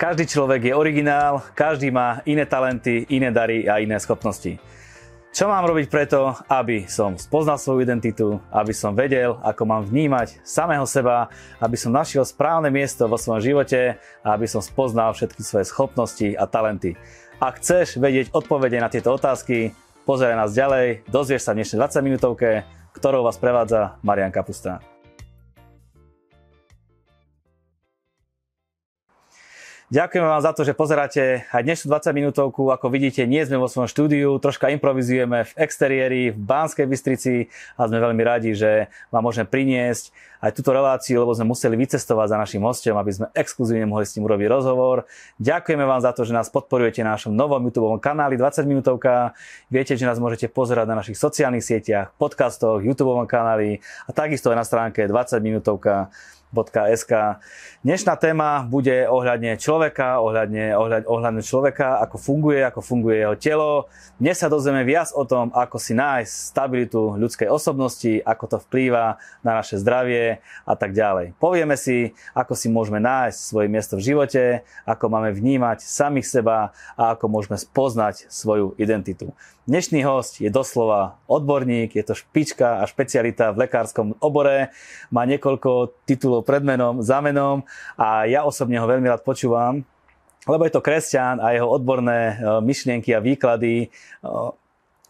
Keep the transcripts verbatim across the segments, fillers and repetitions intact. Každý človek je originál, každý má iné talenty, iné dary a iné schopnosti. Čo mám robiť preto, aby som spoznal svoju identitu, aby som vedel, ako mám vnímať samého seba, aby som našiel správne miesto vo svojom živote a aby som spoznal všetky svoje schopnosti a talenty. Ak chceš vedieť odpovede na tieto otázky, pozeraj nás ďalej, dozvieš sa v dnešnej dvadsaťminútovke, ktorou vás prevádza Marián Kapusta. Ďakujem vám za to, že pozeráte aj dnešnú dvadsaťminútovku. Ako vidíte, nie sme vo svojom štúdiu, troška improvizujeme v exteriéri, v Banskej Bystrici a sme veľmi radi, že vám môžeme priniesť aj túto reláciu, lebo sme museli vycestovať za našim hosťom, aby sme exkluzívne mohli s ním urobiť rozhovor. Ďakujeme vám za to, že nás podporujete na našom novom YouTube kanáli dvadsaťminútovka. Viete, že nás môžete pozerať na našich sociálnych sieťach, podcastoch, YouTube kanáli a takisto aj na stránke dvadsaťminútovka. bodka es ká. Dnešná téma bude ohľadne človeka, ohľadne, ohľad, ohľadne človeka, ako funguje, ako funguje jeho telo. Dnes sa dozvieme viac o tom, ako si nájsť stabilitu ľudskej osobnosti, ako to vplýva na naše zdravie a tak ďalej. Povieme si, ako si môžeme nájsť svoje miesto v živote, ako máme vnímať samých seba a ako môžeme spoznať svoju identitu. Dnešný host je doslova odborník, je to špička a špecialita v lekárskom obore, má niekoľko titulov pred menom, za menom a ja osobne ho veľmi rád počúvam, lebo je to kresťan a jeho odborné myšlienky a výklady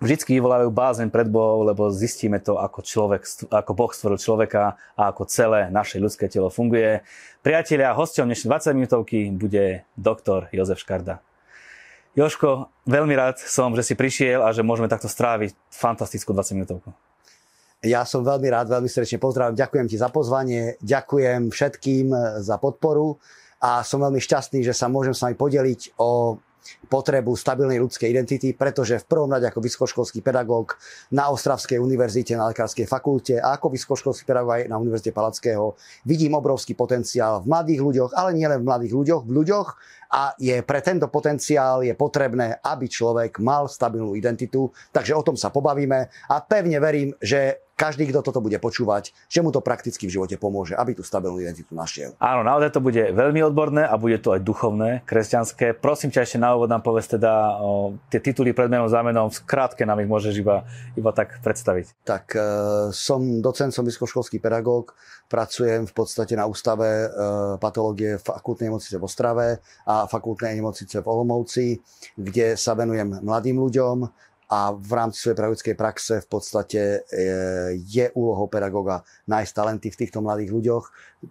vždycky vyvolajú bázeň pred Bohom, lebo zistíme to, ako, človek, ako Boh stvoril človeka a ako celé naše ľudské telo funguje. Priatelia, hosťom dnešnej dvadsaťminútovky bude doktor Jozef Škarda. Jožko, veľmi rád som, že si prišiel a že môžeme takto stráviť fantastickú dvadsaťminútovku. Ja som veľmi rád, veľmi srdečne pozdravím. Ďakujem ti za pozvanie, ďakujem všetkým za podporu a som veľmi šťastný, že sa môžem s vami podeliť o potrebu stabilnej ľudskej identity, pretože v prvom rade ako vysokoškolský pedagóg na Ostravskej univerzite, na Lekárskej fakulte a ako vysokoškolský pedagóg aj na Univerzite Palackého vidím obrovský potenciál v mladých ľuďoch, ale nielen v mladých ľuďoch, v ľuďoch a je pre tento potenciál je potrebné, aby človek mal stabilnú identitu, takže o tom sa pobavíme a pevne verím, že každý, kto toto bude počúvať, že mu to prakticky v živote pomôže, aby tú stabilnú identitu našiel. Áno, naozaj to bude veľmi odborné a bude to aj duchovné, kresťanské. Prosím ťa ešte na úvod nám povedz teda o, tie tituly pred menom, za menom, v krátke nám ich môžeš iba, iba tak predstaviť. Tak e, som docent, som vysokoškolský pedagóg, pracujem v podstate na ústave e, patológie fakultnej nemocnice v Ostrave a fakultnej nemocnice v Olomouci, kde sa venujem mladým ľuďom. A v rámci svojej pedagogickej praxe v podstate je úlohou pedagoga nájsť talenty v týchto mladých ľuďoch.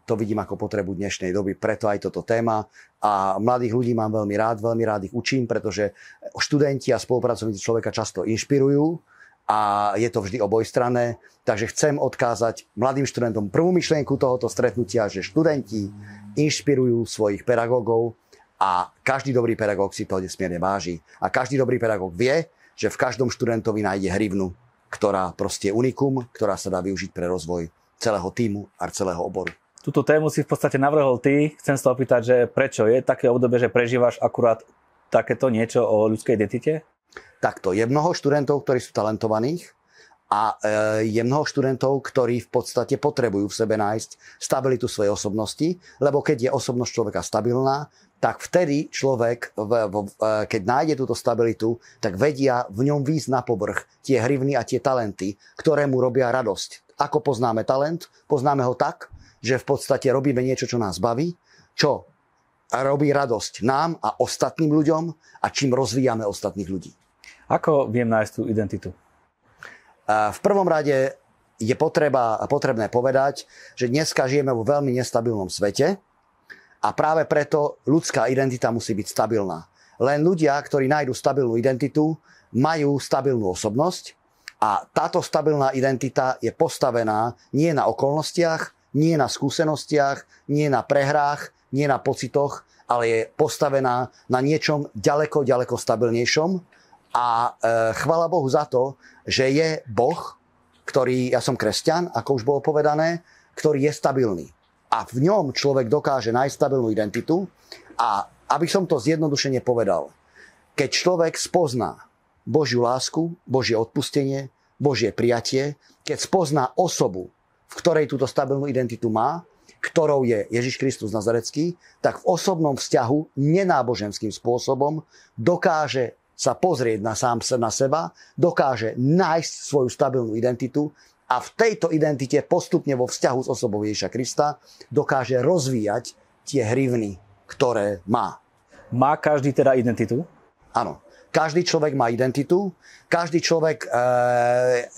To vidím ako potrebu dnešnej doby, preto aj toto téma. A mladých ľudí mám veľmi rád, veľmi rád ich učím, pretože študenti a spolupracovníci človeka často inšpirujú a je to vždy obojstranné. Takže chcem odkázať mladým študentom prvú myšlienku tohoto stretnutia, že študenti inšpirujú svojich pedagógov a každý dobrý pedagóg si to nesmierne váži. A každý dobrý pedagóg vie, že v každom študentovi nájde hrivnu, ktorá proste je unikum, ktorá sa dá využiť pre rozvoj celého tímu a celého oboru. Túto tému si v podstate navrhol ty. Chcem sa opýtať, že prečo je také obdobie, že prežívaš akurát takéto niečo o ľudskej identite? Takto, je mnoho študentov, ktorí sú talentovaných a je mnoho študentov, ktorí v podstate potrebujú v sebe nájsť stabilitu svojej osobnosti, lebo keď je osobnosť človeka stabilná, tak vtedy človek, keď nájde túto stabilitu, tak vedia v ňom výjsť na povrch tie hrivny a tie talenty, ktoré mu robia radosť. Ako poznáme talent? Poznáme ho tak, že v podstate robíme niečo, čo nás baví, čo robí radosť nám a ostatným ľuďom a čím rozvíjame ostatných ľudí. Ako viem nájsť tú identitu? V prvom rade je potreba, potrebné povedať, že dneska žijeme vo veľmi nestabilnom svete, a práve preto ľudská identita musí byť stabilná. Len ľudia, ktorí nájdu stabilnú identitu, majú stabilnú osobnosť a táto stabilná identita je postavená nie na okolnostiach, nie na skúsenostiach, nie na prehrách, nie na pocitoch, ale je postavená na niečom ďaleko, ďaleko stabilnejšom. A e, chvála Bohu za to, že je Boh, ktorý, ja som kresťan, ako už bolo povedané, ktorý je stabilný. A v ňom človek dokáže nájsť stabilnú identitu. A aby som to zjednodušene povedal, keď človek spozná Božiu lásku, Božie odpustenie, Božie prijatie, keď spozná osobu, v ktorej túto stabilnú identitu má, ktorou je Ježiš Kristus Nazaretský, tak v osobnom vzťahu nenáboženským spôsobom dokáže sa pozrieť na sám na seba, dokáže nájsť svoju stabilnú identitu a v tejto identite postupne vo vzťahu s osobou Ježiša Krista dokáže rozvíjať tie hrivny, ktoré má. Má každý teda identitu? Áno. Každý človek má identitu, každý človek e,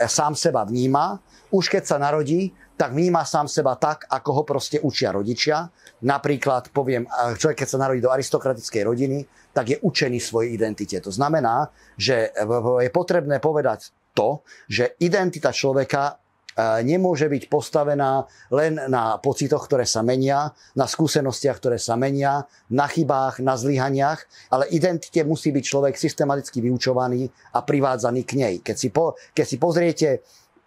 sám seba vníma. Už keď sa narodí, tak vníma sám seba tak, ako ho proste učia rodičia. Napríklad, poviem, človek, keď sa narodí do aristokratickej rodiny, tak je učený svojej identite. To znamená, že je potrebné povedať to, že identita človeka nemôže byť postavená len na pocitoch, ktoré sa menia, na skúsenostiach, ktoré sa menia, na chybách, na zlyhaniach, ale identite musí byť človek systematicky vyučovaný a privádzaný k nej. Keď si, po, keď si pozriete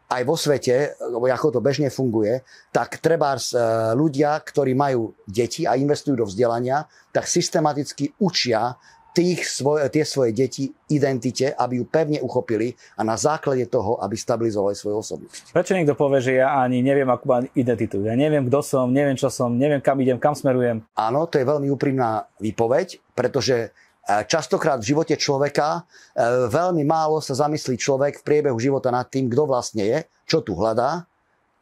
aj vo svete, ako to bežne funguje, tak trebárs ľudia, ktorí majú deti a investujú do vzdelania, tak systematicky učia Tých svoje, tie svoje deti identite, aby ju pevne uchopili a na základe toho, aby stabilizovali svoju osobnosť. Prečo niekto povie, že ja ani neviem, akú mám identitu? Ja neviem, kto som, neviem, čo som, neviem, kam idem, kam smerujem. Áno, to je veľmi úprimná výpoveď, pretože častokrát v živote človeka veľmi málo sa zamyslí človek v priebehu života nad tým, kto vlastne je, čo tu hľadá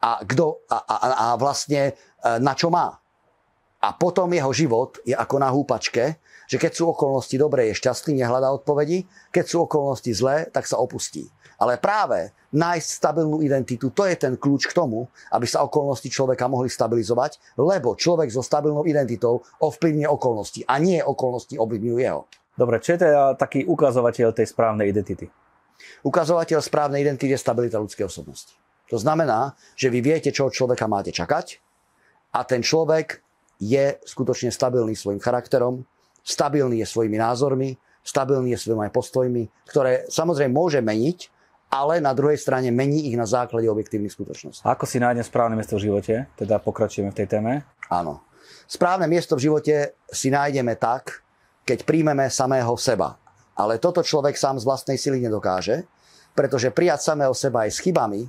a, kdo, a, a, a vlastne na čo má. A potom jeho život je ako na húpačke, že keď sú okolnosti dobré, je šťastný, nehľadá odpovedi, keď sú okolnosti zlé, tak sa opustí. Ale práve nájsť stabilnú identitu, to je ten kľúč k tomu, aby sa okolnosti človeka mohli stabilizovať, lebo človek so stabilnou identitou ovplyvňuje okolnosti a nie okolnosti ovplyvňujú jeho. Dobre, čo je teda taký ukazovateľ tej správnej identity? Ukazovateľ správnej identity je stabilita ľudskej osobnosti. To znamená, že vy viete, čo od človeka máte čakať a ten človek je skutočne stabilný svojim charakterom, stabilný je svojimi názormi, stabilný je svojimi postojmi, ktoré samozrejme môže meniť, ale na druhej strane mení ich na základe objektívnych skutočností. Ako si nájdem správne miesto v živote? Teda pokračujeme v tej téme. Áno. Správne miesto v živote si nájdeme tak, keď príjmeme samého seba. Ale toto človek sám z vlastnej sily nedokáže, pretože prijať samého seba aj s chybami,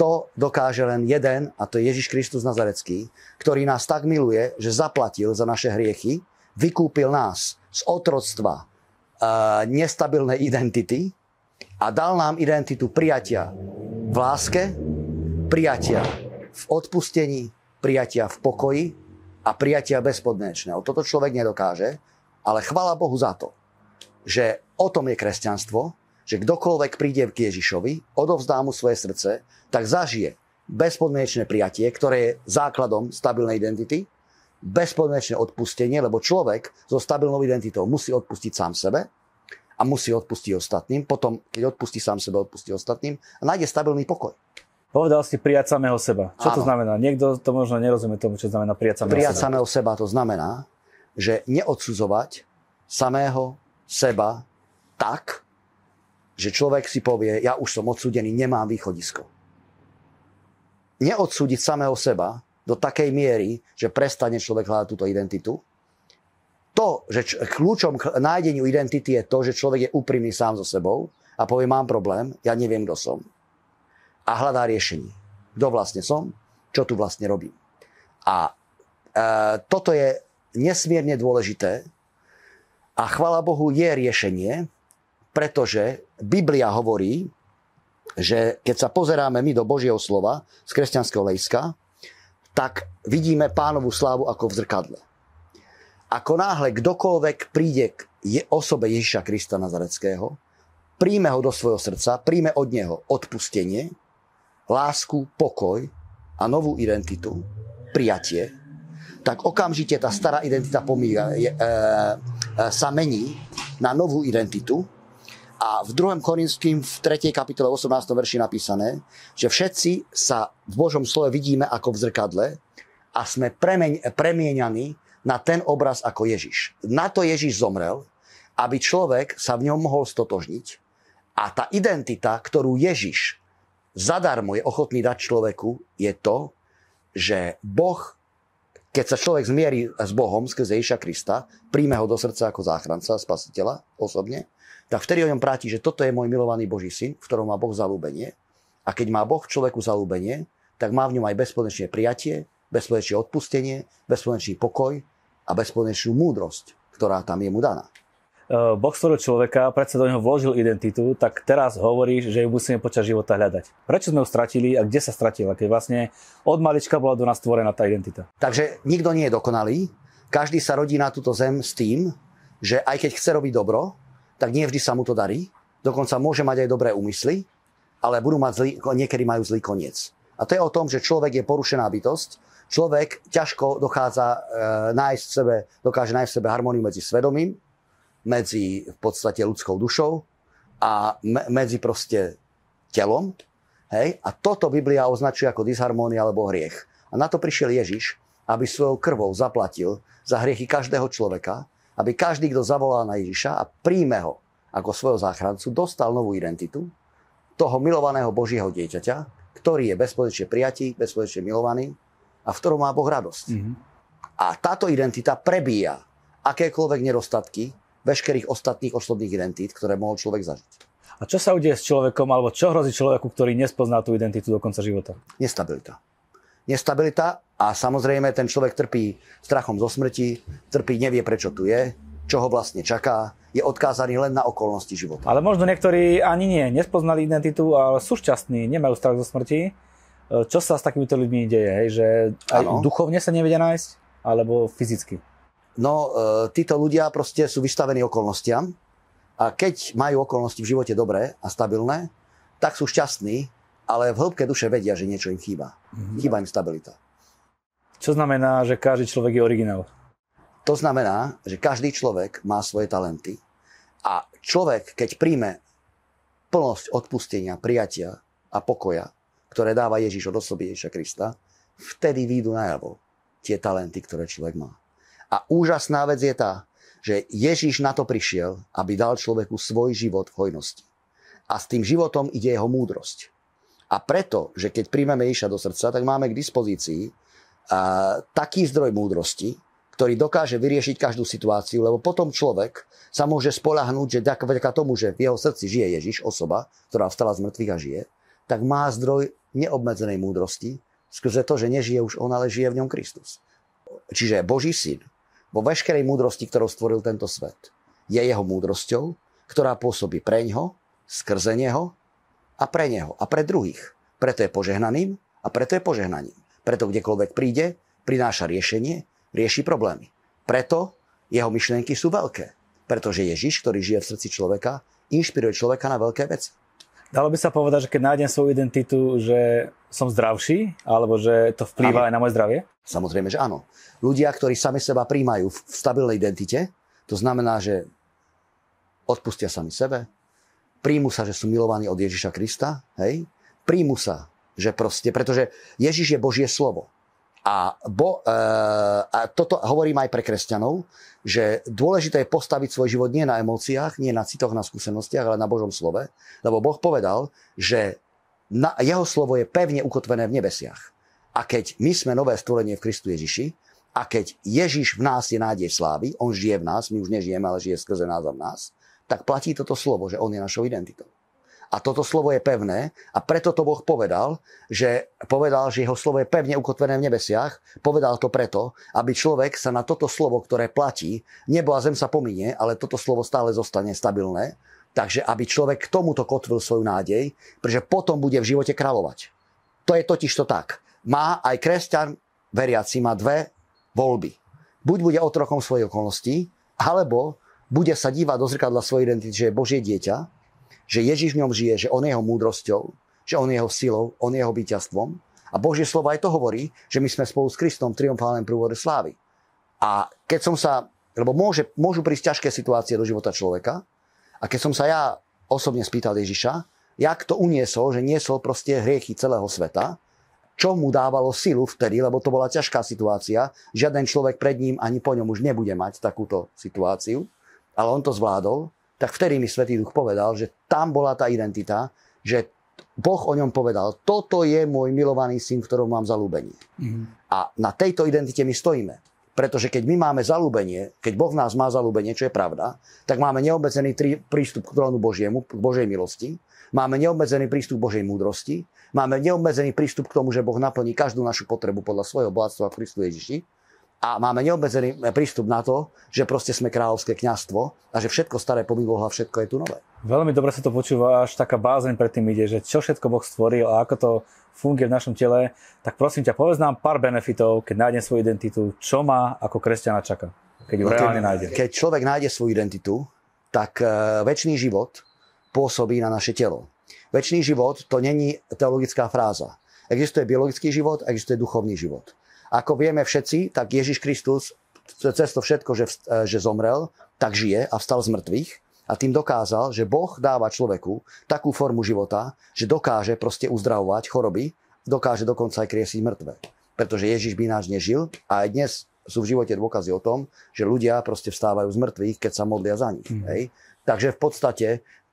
to dokáže len jeden, a to je Ježiš Kristus Nazaretský, ktorý nás tak miluje, že zaplatil za naše hriechy, vykúpil nás z otroctva e, nestabilnej identity a dal nám identitu prijatia v láske, prijatia v odpustení, prijatia v pokoji a prijatia bezpodmienečného. Toto človek nedokáže, ale chvála Bohu za to, že o tom je kresťanstvo, že kdokoľvek príde k Ježišovi, odovzdá mu svoje srdce, tak zažije bezpodmienečné prijatie, ktoré je základom stabilnej identity, bezpodmienečné odpustenie, lebo človek so stabilnou identitou musí odpustiť sám sebe a musí odpustiť ostatným. Potom, keď odpustí sám sebe, odpustí ostatným a nájde stabilný pokoj. Povedal si prijať samého seba. Čo Áno. to znamená? Niekto to možno nerozumie tomu, čo znamená prijať samého prijať seba. Prijať samého seba to znamená, že neodsudzovať samého seba tak, že človek si povie, ja už som odsúdený, nemám východisko. Neodsúdiť samého seba do takej miery, že prestane človek hľadať túto identitu. To, že č- kľúčom k nájdeniu identity je to, že človek je úprimný sám so sebou a povie, mám problém, ja neviem, kto som. A hľadá riešenie. Kto vlastne som, čo tu vlastne robím. A e, toto je nesmierne dôležité a chvála Bohu je riešenie, pretože Biblia hovorí, že keď sa pozeráme my do Božieho slova z kresťanského hľadiska, tak vidíme Pánovu slávu ako v zrkadle. Ako náhle kdokoľvek príde k osobe Ježiša Krista Nazaretského, príjme ho do svojho srdca, príjme od neho odpustenie, lásku, pokoj a novú identitu, prijatie, tak okamžite tá stará identita pomíra, je, e, e, sa mení na novú identitu. A v druhom Korinským v tretej kapitole osemnástom verši napísané, že všetci sa v Božom slove vidíme ako v zrkadle a sme premeň, premieňaní na ten obraz ako Ježiš. Na to Ježiš zomrel, aby človek sa v ňom mohol stotožniť. A tá identita, ktorú Ježiš zadarmo je ochotný dať človeku, je to, že Boh, keď sa človek zmierí s Bohom skrze Ježiša Krista, príjme ho do srdca ako záchranca, spasiteľa osobne, tak vtedy o ňom práti, že toto je môj milovaný Boží syn, v ktorom má Boh zaľúbenie. A keď má Boh človeku zaľúbenie, tak má v ňom aj bezpodmienečné prijatie, bezkonečné odpustenie, bezkonečný pokoj a bezkonečnú múdrosť, ktorá tam je mu daná. Boh stvoril človeka, predsa do neho vložil identitu, tak teraz hovoríš, že ju musíme počas života hľadať. Prečo sme ju stratili a kde sa stratila, keď vlastne od malička bola do nás stvorená tá identita? Takže nikto nie je dokonalý, každý sa rodí na túto zem s tým, že aj keď chce robiť dobro, tak nie vždy sa mu to darí, dokonca môže mať aj dobré úmysly, ale budú mať zlý, niekedy majú zlý koniec. A to je o tom, že človek je porušená bytosť, človek ťažko dokáza e, nájsť v sebe, dokáže nájsť v sebe harmóniu medzi svedomím, medzi v podstate ľudskou dušou a me- medzi proste telom. Hej? A toto Biblia označuje ako disharmónia alebo hriech. A na to prišiel Ježiš, aby svojou krvou zaplatil za hriechy každého človeka, aby každý, kto zavolá na Ježiša a príjme ho ako svojho záchrancu, dostal novú identitu toho milovaného Božieho dieťaťa, ktorý je bezpodečne prijatý, bezpodečne milovaný a v ktorom má Boh radosť. Mm-hmm. A táto identita prebíja akékoľvek nedostatky veškerých ostatných osobných identít, ktoré mohol človek zažiť. A čo sa udeje s človekom, alebo čo hrozí človeku, ktorý nespozná tú identitu do konca života? Nestabilita. Nestabilita a samozrejme ten človek trpí strachom zo smrti, trpí, nevie prečo tu je, čo ho vlastne čaká, je odkázaný len na okolnosti života. Ale možno niektorí ani nie, nespoznali identitu, ale sú šťastní, nemajú strach zo smrti. Čo sa s takýmito ľuďmi deje? Hej? Že aj duchovne sa nevedia nájsť, alebo fyzicky? No, títo ľudia proste sú vystavení okolnostiam a keď majú okolnosti v živote dobré a stabilné, tak sú šťastní, ale v hĺbke duše vedia, že niečo im chýba. Mm-hmm. Chýba im stabilita. Čo znamená, že každý človek je originál? To znamená, že každý človek má svoje talenty a človek, keď príjme plnosť odpustenia, prijatia a pokoja, ktoré dáva Ježiš od osoby Ježiša Krista, vtedy výjdu najavo tie talenty, ktoré človek má. A úžasná vec je tá, že Ježiš na to prišiel, aby dal človeku svoj život v hojnosti. A s tým životom ide jeho múdrosť. A preto, že keď príjmeme Ježiša do srdca, tak máme k dispozícii uh, taký zdroj múdrosti, ktorý dokáže vyriešiť každú situáciu, lebo potom človek sa môže spoľahnúť, že vďaka tomu, že v jeho srdci žije Ježiš, osoba, ktorá vstala z mŕtvych a žije, tak má zdroj neobmedzenej múdrosti, skrze to, že nežije už on, ale žije v ňom Kristus. Čiže Boží syn vo veškerej múdrosti, ktorou stvoril tento svet, je jeho múdrosťou, ktorá pôsobí pre ňoho, skrze neho a pre neho a pre druhých. Preto je požehnaným a preto je požehnaním. Preto kdekoľvek príde, prináša riešenie, rieši problémy. Preto jeho myšlienky sú veľké. Pretože Ježiš, ktorý žije v srdci človeka, inšpiruje človeka na veľké veci. Dalo by sa povedať, že keď nájdem svoju identitu, že som zdravší, alebo že to vplýva aj na moje zdravie? Samozrejme, že áno. Ľudia, ktorí sami seba príjmajú v stabilnej identite, to znamená, že odpustia sami sebe, príjmu sa, že sú milovaní od Ježiša Krista, hej? Príjmu sa, že proste, pretože Ježiš je Božie slovo. A, bo, e, a toto hovorím aj pre kresťanov, že dôležité je postaviť svoj život nie na emóciách, nie na citoch, na skúsenostiach, ale na Božom slove. Lebo Boh povedal, že na, jeho slovo je pevne ukotvené v nebesiach. A keď my sme nové stvorenie v Kristu Ježiši, a keď Ježiš v nás je nádej slávy, on žije v nás, my už nežijeme, ale žije skrze nás a v nás, tak platí toto slovo, že on je našou identitou. A toto slovo je pevné a preto to Boh povedal, že povedal, že jeho slovo je pevne ukotvené v nebesiach. Povedal to preto, aby človek sa na toto slovo, ktoré platí, nebo a zem sa pominie, ale toto slovo stále zostane stabilné. Takže aby človek k tomuto kotvil svoju nádej, pretože potom bude v živote kráľovať. To je totiž to tak. Má aj kresťan veriaci, má dve voľby. Buď bude otrokom svojich okolností, alebo bude sa dívať do zrkadla svojej identity, že je Božie dieťa, že Ježiš v ňom žije, že on je jeho múdrosťou, že on je jeho silou, on je jeho víťazstvom. A Božie slovo aj to hovorí, že my sme spolu s Kristom v triumfálnom prívode slávy. A keď som sa, lebo môže, môžu prísť ťažké situácie do života človeka, a keď som sa ja osobne spýtal Ježiša, jak to uniesol, že niesol proste hriechy celého sveta, čo mu dávalo silu vtedy, lebo to bola ťažká situácia, žiaden človek pred ním ani po ňom už nebude mať takúto situáciu, ale on to zvládol, tak vtedy mi Svätý Duch povedal, že tam bola tá identita, že Boh o ňom povedal, toto je môj milovaný syn, v ktorom mám zaľúbenie. Mm-hmm. A na tejto identite my stojíme. Pretože keď my máme zaľúbenie, keď Boh v nás má zaľúbenie, čo je pravda, tak máme neobmedzený prístup k trónu Božiemu, k Božej milosti. Máme neobmedzený prístup Božej múdrosti, máme neobmedzený prístup k tomu, že Boh naplní každú našu potrebu podľa svojho bohatstva v Kristu Ježiši. A máme neobmedzený prístup na to, že proste sme kráľovské kňazstvo a že všetko staré pominulo a všetko je tu nové. Veľmi dobre sa to počúva, až taká bázeň predtým ide, že čo všetko Boh stvoril a ako to funguje v našom tele. Tak prosím ťa, povedz nám pár benefitov, keď nájdem svoju identitu, čo ma ako kresťana čaká, keď ju no, reálne nájde. Keď človek nájde svoju identitu, tak večný život pôsobí na naše telo. Večný život to není teologická fráza. Existuje biologický život, existuje duchovný život. Ako vieme všetci, tak Ježiš Kristus cez to všetko, že, že zomrel, tak žije a vstal z mŕtvych a tým dokázal, že Boh dáva človeku takú formu života, že dokáže proste uzdravovať choroby, dokáže dokonca aj kriesiť mŕtve. Pretože Ježiš by náš nežil a aj dnes sú v živote dôkazy o tom, že ľudia proste vstávajú z mŕtvych, keď sa modlia za nich. Mm. Hej? Takže v podstate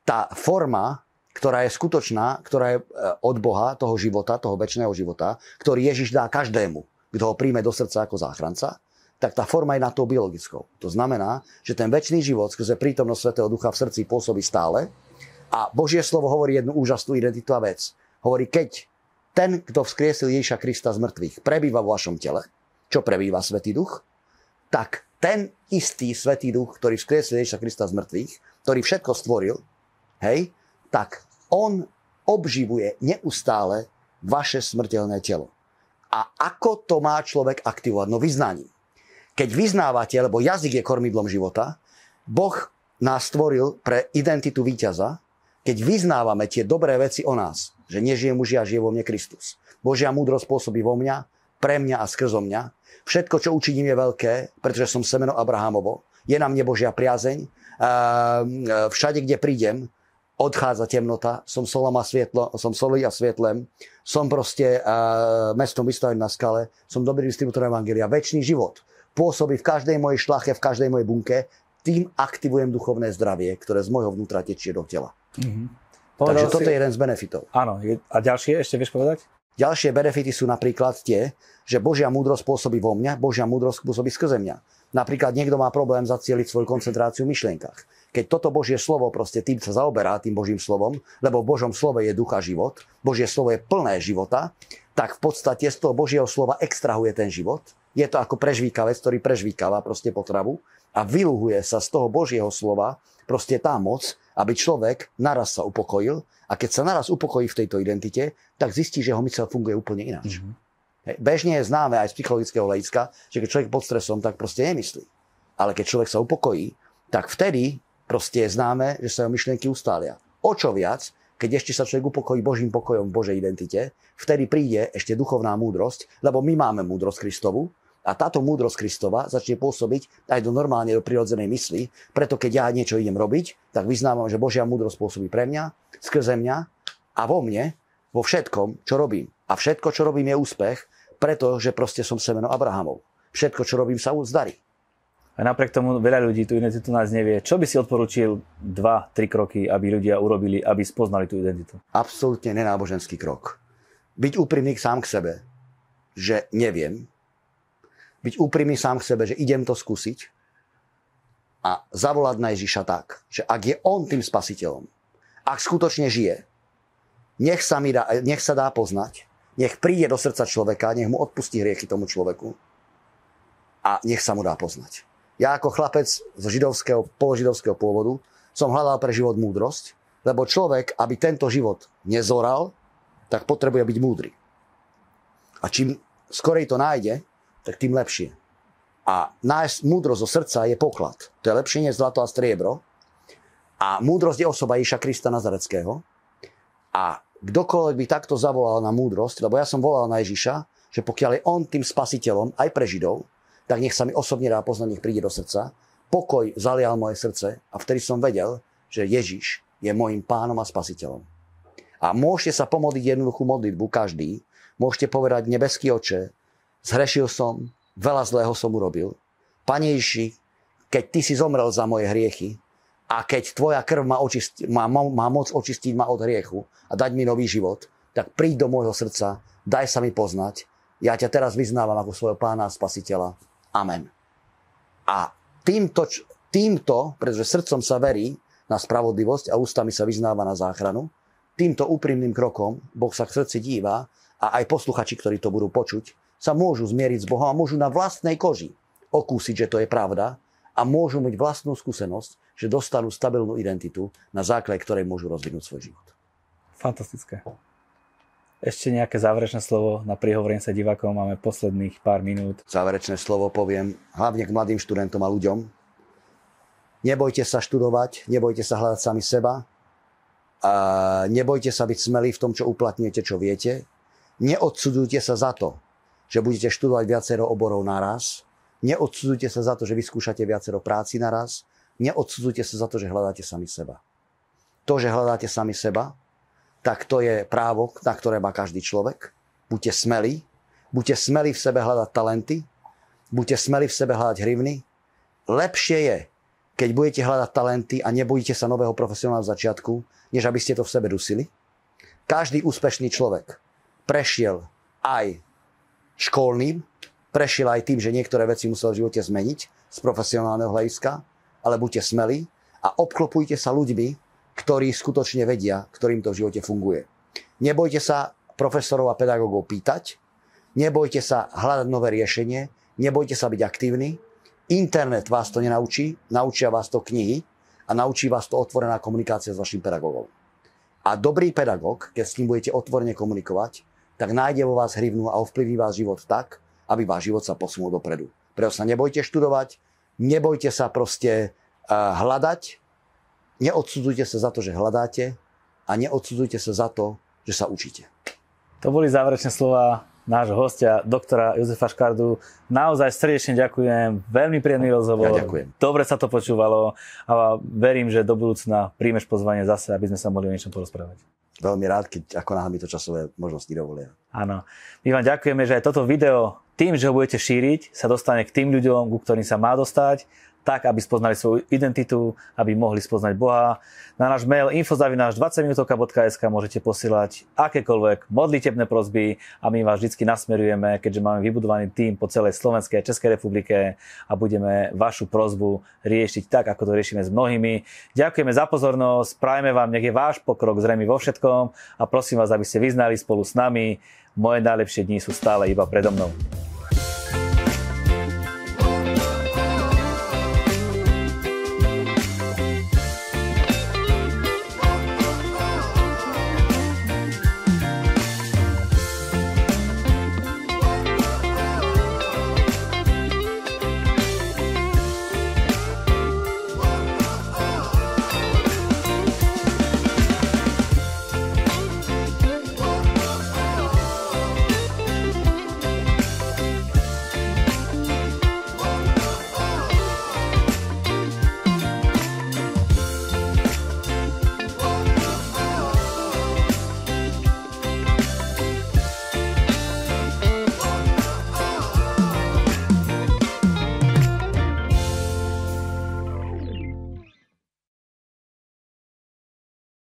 tá forma, ktorá je skutočná, ktorá je od Boha, toho života, toho večného života, ktorý Ježiš dá každému, kto ho príjme do srdca ako záchranca, tak tá forma je na to biologickou. To znamená, že ten večný život skrze prítomnosť Svätého Ducha v srdci pôsobí stále a Božie slovo hovorí jednu úžasnú identitu a vec. Hovorí, keď ten, kto vzkriesil Ježiša Krista z mŕtvych, prebýva vo vašom tele, čo prebýva Svätý Duch, tak ten istý Svätý Duch, ktorý vzkriesil Ježiša Krista z mŕtvych, ktorý všetko stvoril, hej, tak on obživuje neustále vaše smrteľné telo. A ako to má človek aktivovať? No vyznaním. Keď vyznávate, lebo jazyk je kormidlom života, Boh nás stvoril pre identitu víťaza, keď vyznávame tie dobré veci o nás, že nežijem už ja, žije vo mne Kristus. Božia múdrosť pôsobí vo mňa, pre mňa a skrzo mňa. Všetko, čo učiním, je veľké, pretože som semeno Abrahámovo. Je na mne Božia priazeň. Všade, kde prídem, odchádza temnota, som solom a svietlo, som solí a svietlem, som proste uh, mestom vystavený na skale, som dobrý distribútor evangelia. Večný život pôsobí v každej mojej šlache, v každej mojej bunke, tým aktivujem duchovné zdravie, ktoré z môjho vnútra tečie do tela. Mm-hmm. Takže si... toto je jeden z benefitov. Áno, a ďalšie ešte vieš povedať? Ďalšie benefity sú napríklad tie, že Božia múdrosť pôsobí vo mňa, Božia múdrosť pôsobí skrze mňa. Napríklad niekto má problém zacieliť svoju koncentráciu v myšlienkach. Keď toto Božie slovo proste tým sa zaoberá, tým Božím slovom, lebo v Božom slove je duch a život, Božie slovo je plné života, tak v podstate z toho Božieho slova extrahuje ten život. Je to ako prežvíkavec, ktorý prežvíkava proste potravu a vyluhuje sa z toho Božieho slova proste tá moc, aby človek naraz sa upokojil a keď sa naraz upokojí v tejto identite, tak zistí, že jeho myseľ funguje úplne ináč. Mm-hmm. Hej, bežne je známe aj z psychologického hľadiska, že keď človek pod stresom, tak proste nemyslí. Ale keď človek sa upokojí, tak vtedy proste je známe, že sa jeho myšlienky ustália. O čo viac, keď ešte sa človek upokojí Božím pokojom v Božej identite, vtedy príde ešte duchovná múdrosť, lebo my máme múdrosť Kristovu. A táto múdrosť Kristova začne pôsobiť aj do normálne, do prirodzenej mysli. Preto keď ja niečo idem robiť, tak vyznávam, že Božia múdrosť pôsobí pre mňa, skrze mňa a vo mne, vo všetkom, čo robím. A všetko, čo robím, je úspech, pretože proste som semeno Abrahamov. Všetko, čo robím, sa uzdarí. A napriek tomu veľa ľudí tú identitu nás nevie. Čo by si odporučil dva, tri kroky, aby ľudia urobili, aby spoznali tú identitu? Absolútne nenáboženský krok. Byť úprimný sám k sebe, že neviem. Byť úprimný sám k sebe, že idem to skúsiť a zavolať na Ježiša tak, že ak je on tým spasiteľom, ak skutočne žije, nech sa, mi dá, nech sa dá poznať, nech príde do srdca človeka, nech mu odpustí hriechy tomu človeku a nech sa mu dá poznať. Ja ako chlapec z židovského, položidovského pôvodu som hľadal pre život múdrosť, lebo človek, aby tento život nezoral, tak potrebuje byť múdry. A čím skorej to nájde, tak tým lepšie. A nájsť múdrosť zo srdca je poklad. To je lepšie než zlato a striebro. A múdrosť je osoba Ježiša Krista Nazaretského. A kdokoľvek by takto zavolal na múdrosť, lebo ja som volal na Ježiša, že pokiaľ je on tým spasiteľom aj pre Židov, tak nech sa mi osobne dá poznať, nech príde do srdca. Pokoj zalial moje srdce a vtedy som vedel, že Ježiš je môjim pánom a spasiteľom. A môžete sa pomodliť jednoduchú modlitbu, každý. Môžete povedať, nebeský oče, zhrešil som, veľa zlého som urobil. Pane Ježiši, keď Ty si zomrel za moje hriechy a keď Tvoja krv má, očisti- má, má moc očistiť ma od hriechu a dať mi nový život, tak príď do môjho srdca, daj sa mi poznať. Ja ťa teraz vyznávam ako svojho pána a spasiteľa. Amen. A týmto, týmto, pretože srdcom sa verí na spravodlivosť a ústami sa vyznáva na záchranu, týmto úprimným krokom Boh sa k srdci díva a aj posluchači, ktorí to budú počuť, sa môžu zmieriť s Bohom a môžu na vlastnej koži okúsiť, že to je pravda a môžu mať vlastnú skúsenosť, že dostanú stabilnú identitu, na základe ktorej môžu rozvinúť svoj život. Fantastické. Ešte nejaké záverečné slovo na prihovorenie sa divákom, máme posledných pár minút. Záverečné slovo poviem hlavne k mladým študentom a ľuďom. Nebojte sa študovať, nebojte sa hľadať sami seba, a nebojte sa byť smelí v tom, čo uplatňujete, čo viete. Neodsudujte sa za to, že budete študovať viacero oborov naraz. Neodsudujte sa za to, že vyskúšate viacero práci naraz. Neodsudujte sa za to, že hľadáte sami seba. To, že hľadáte sami seba, tak to je právo, na ktoré má každý človek. Buďte smelí. Buďte smelí v sebe hľadať talenty. Buďte smelí v sebe hľadať hrivny. Lepšie je, keď budete hľadať talenty a nebojíte sa nového profesionála v začiatku, než aby ste to v sebe dusili. Každý úspešný človek prešiel aj školným, prešiel aj tým, že niektoré veci musel v živote zmeniť z profesionálneho hľadiska, ale buďte smelí a obklopujte sa ľuďmi, ktorí skutočne vedia, ktorým to v živote funguje. Nebojte sa profesorov a pedagógov pýtať, nebojte sa hľadať nové riešenie, nebojte sa byť aktívni. Internet vás to nenaučí, naučia vás to knihy a naučí vás to otvorená komunikácia s vašim pedagógom. A dobrý pedagóg, keď s ním budete otvorene komunikovať, tak nájde vo vás hrivnu a ovplyvní vás život tak, aby váš život sa posunul dopredu. Preto sa nebojte študovať, nebojte sa proste uh, hľadať, neodsudzujte sa za to, že hľadáte a neodsudzujte sa za to, že sa učíte. To boli záverečné slova nášho hostia, doktora Jozefa Škardu. Naozaj srdečne ďakujem, veľmi príjemný rozhovor. Ja ďakujem. Dobre sa to počúvalo a verím, že do budúcna príjmeš pozvanie zase, aby sme sa mohli o niečom porozprávať. Veľmi rád, keď ako náhle mi to časové možnosti dovolia. Áno. My vám ďakujeme, že aj toto video, tým, že ho budete šíriť, sa dostane k tým ľuďom, ku ktorým sa má dostať, tak, aby spoznali svoju identitu, aby mohli spoznať Boha. Na náš mail info zavináč dvadsať minútovka bodka es ká môžete posielať akékoľvek modlitebné prosby a my vás vždy nasmerujeme, keďže máme vybudovaný tím po celej Slovenskej a Českej republike a budeme vašu prosbu riešiť tak, ako to riešime s mnohými. Ďakujeme za pozornosť, prajeme vám, nech je váš pokrok zrejmý vo všetkom a prosím vás, aby ste vyznali spolu s nami. Moje najlepšie dni sú stále iba predo mnou.